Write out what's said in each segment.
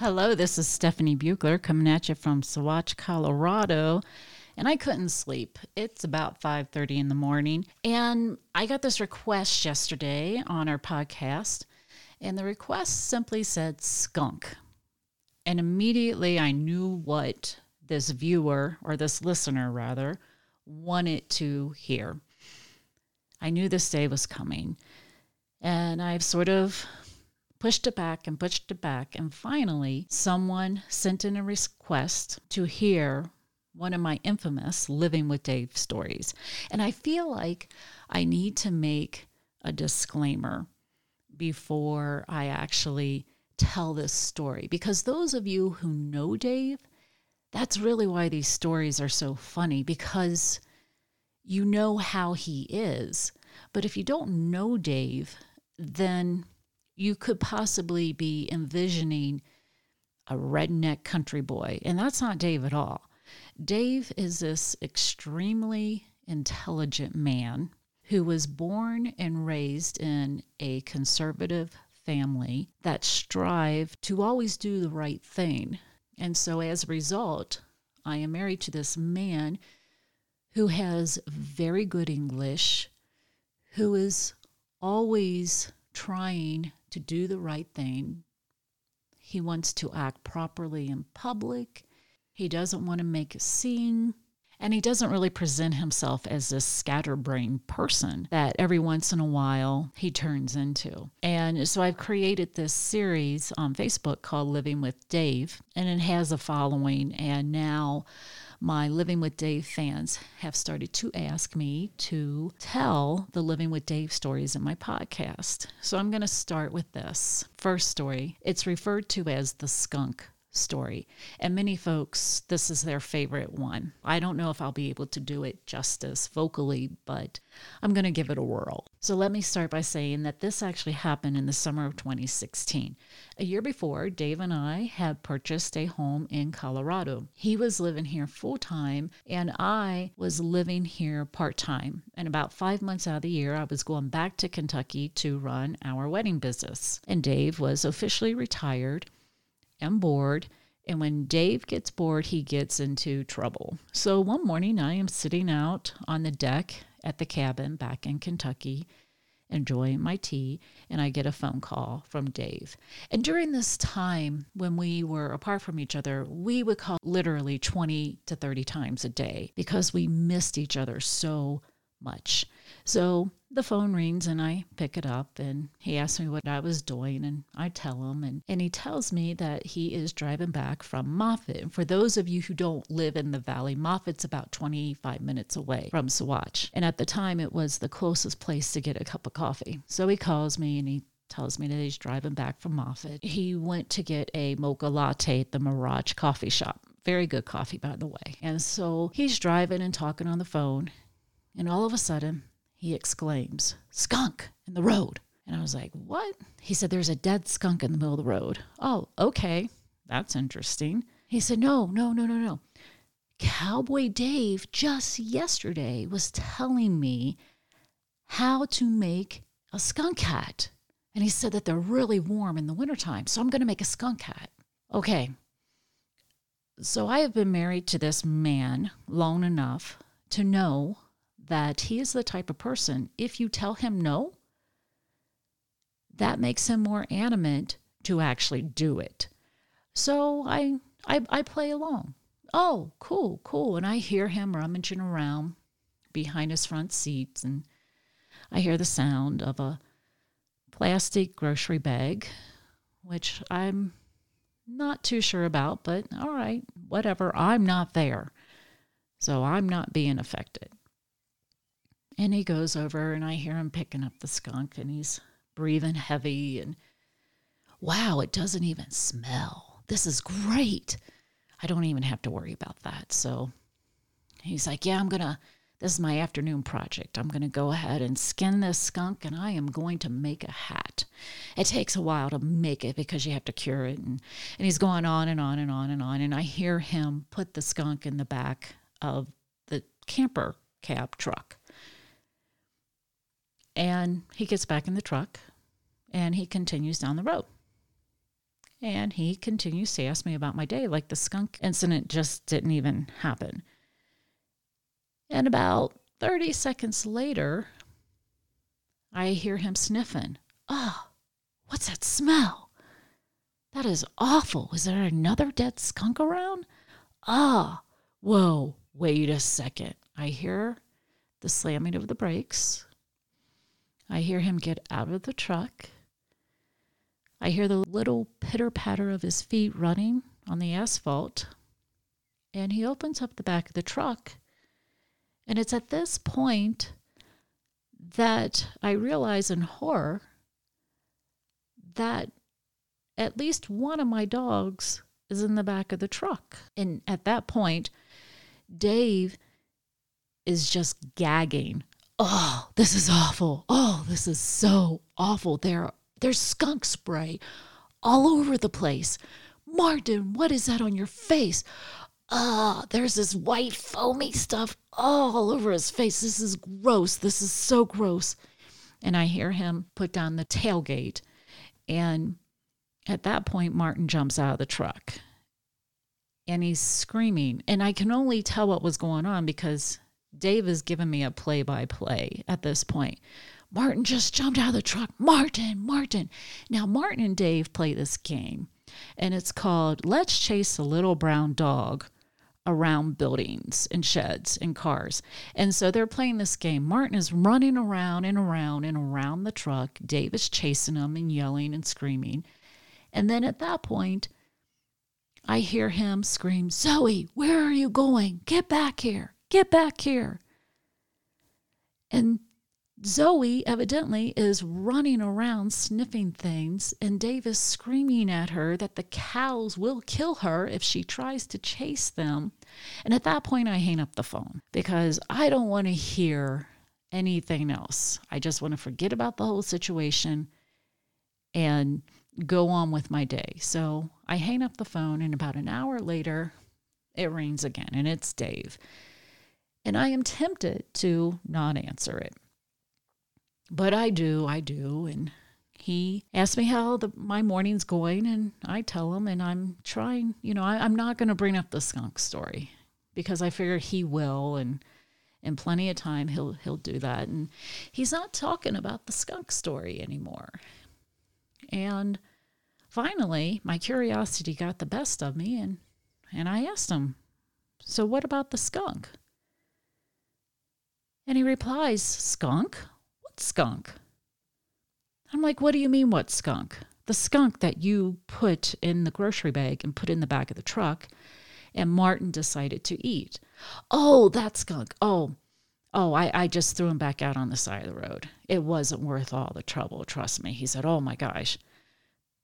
Hello, this is Stephanie Buechler coming at you from Sawatch, Colorado, and I couldn't sleep. It's about 5:30 in the morning, and I got this request yesterday on our podcast, and the request simply said skunk. And immediately I knew what this viewer, or this listener rather, wanted to hear. I knew this day was coming, and I've sort of pushed it back, and finally someone sent in a request to hear one of my infamous Living with Dave stories. And I feel like I need to make a disclaimer before I actually tell this story, because those of you who know Dave, that's really why these stories are so funny, because you know how he is. But if you don't know Dave, then you could possibly be envisioning a redneck country boy, and that's not Dave at all. Dave is this extremely intelligent man who was born and raised in a conservative family that strived to always do the right thing. And so as a result, I am married to this man who has very good English, who is always trying to do the right thing. He wants to act properly in public. He doesn't want to make a scene. And he doesn't really present himself as this scatterbrained person that every once in a while he turns into. And so I've created this series on Facebook called Living with Dave, and it has a following. And now my Living with Dave fans have started to ask me to tell the Living with Dave stories in my podcast. So I'm going to start with this first story. It's referred to as the skunk story, and many folks, this is their favorite one. I don't know if I'll be able to do it justice vocally, but I'm going to give it a whirl. So let me start by saying that this actually happened in the summer of 2016. A year before, Dave and I had purchased a home in Colorado. He was living here full-time, and I was living here part-time. And about 5 months out of the year, I was going back to Kentucky to run our wedding business. And Dave was officially retired and bored, and when Dave gets bored, he gets into trouble. So one morning, I am sitting out on the deck at the cabin back in Kentucky, enjoying my tea, and I get a phone call from Dave. And during this time, when we were apart from each other, we would call literally 20 to 30 times a day because we missed each other so much. So the phone rings and I pick it up, and he asks me what I was doing, and I tell him, and he tells me that he is driving back from Moffat. And for those of you who don't live in the valley, Moffat's about 25 minutes away from Sawatch. And at the time, it was the closest place to get a cup of coffee. So he calls me and he tells me that he's driving back from Moffat. He went to get a mocha latte at the Mirage coffee shop. Very good coffee, by the way. And so he's driving and talking on the phone. And all of a sudden, he exclaims, skunk in the road. And I was like, what? He said, there's a dead skunk in the middle of the road. Oh, okay. That's interesting. He said, no. Cowboy Dave just yesterday was telling me how to make a skunk hat. And he said that they're really warm in the wintertime, so I'm going to make a skunk hat. Okay. So I have been married to this man long enough to know that he is the type of person, if you tell him no, that makes him more adamant to actually do it. So I play along. Oh, cool. And I hear him rummaging around behind his front seats, and I hear the sound of a plastic grocery bag, which I'm not too sure about, but all right, whatever. I'm not there, so I'm not being affected. And he goes over, and I hear him picking up the skunk, and he's breathing heavy, and wow, it doesn't even smell. This is great. I don't even have to worry about that. So he's like, yeah, this is my afternoon project. I'm going to go ahead and skin this skunk, and I am going to make a hat. It takes a while to make it because you have to cure it. And he's going on and on. And I hear him put the skunk in the back of the camper cab truck. And he gets back in the truck, and he continues down the road. And he continues to ask me about my day, like the skunk incident just didn't even happen. And about 30 seconds later, I hear him sniffing. Oh, what's that smell? That is awful. Is there another dead skunk around? Ah, whoa, wait a second. I hear the slamming of the brakes. I hear him get out of the truck. I hear the little pitter-patter of his feet running on the asphalt, and he opens up the back of the truck, and it's at this point that I realize in horror that at least one of my dogs is in the back of the truck. And at that point, Dave is just gagging. Oh, this is awful. Oh, this is so awful. There's skunk spray all over the place. Martin, what is that on your face? Ah, there's this white foamy stuff all over his face. This is gross. This is so gross. And I hear him put down the tailgate. And at that point, Martin jumps out of the truck. And he's screaming. And I can only tell what was going on because Dave is giving me a play-by-play at this point. Martin just jumped out of the truck. Martin. Now, Martin and Dave play this game, and it's called Let's Chase the Little Brown Dog Around Buildings and Sheds and Cars. And so they're playing this game. Martin is running around and around and around the truck. Dave is chasing him and yelling and screaming. And then at that point, I hear him scream, Zoe, where are you going? Get back here. Get back here. And Zoe, evidently, is running around sniffing things, and Dave is screaming at her that the cows will kill her if she tries to chase them. And at that point, I hang up the phone because I don't want to hear anything else. I just want to forget about the whole situation and go on with my day. So I hang up the phone, and about an hour later, it rings again, and it's Dave. And I am tempted to not answer it. But I do, and he asks me how my morning's going, and I tell him, and I'm trying, I'm not going to bring up the skunk story, because I figure he will, and in plenty of time he'll do that, and he's not talking about the skunk story anymore. And finally, my curiosity got the best of me, and I asked him, so what about the skunk? And he replies, skunk? Skunk. I'm like, what do you mean, what skunk? The skunk that you put in the grocery bag and put in the back of the truck and Martin decided to eat. Oh, that skunk. Oh, I just threw him back out on the side of the road. It wasn't worth all the trouble, trust me. He said, oh my gosh,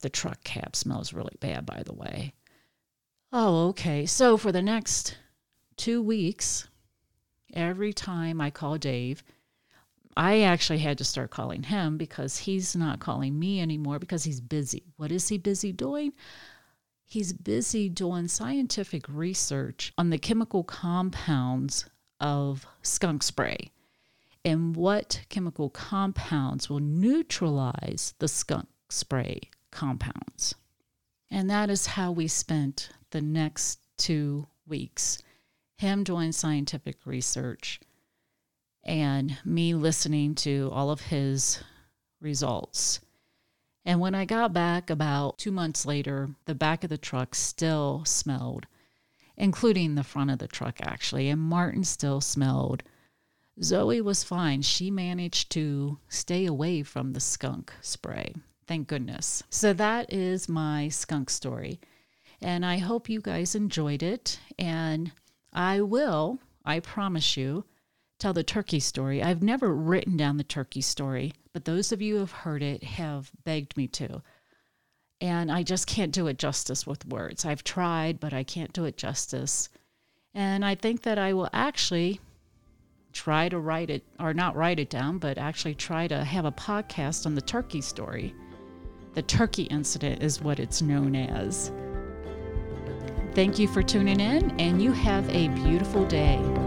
the truck cab smells really bad, by the way. Oh, okay. So for the next 2 weeks, every time I call Dave, I actually had to start calling him because he's not calling me anymore because he's busy. What is he busy doing? He's busy doing scientific research on the chemical compounds of skunk spray and what chemical compounds will neutralize the skunk spray compounds. And that is how we spent the next 2 weeks, him doing scientific research and me listening to all of his results. And when I got back about 2 months later, the back of the truck still smelled, including the front of the truck, actually, and Martin still smelled. Zoe was fine. She managed to stay away from the skunk spray. Thank goodness. So that is my skunk story. And I hope you guys enjoyed it. And I promise you, tell the turkey story. I've never written down the turkey story, but those of you who have heard it have begged me to. And I just can't do it justice with words. I've tried, but I can't do it justice. And I think that I will actually try to write it, or not write it down, but actually try to have a podcast on the turkey story. The turkey incident is what it's known as. Thank you for tuning in, and you have a beautiful day.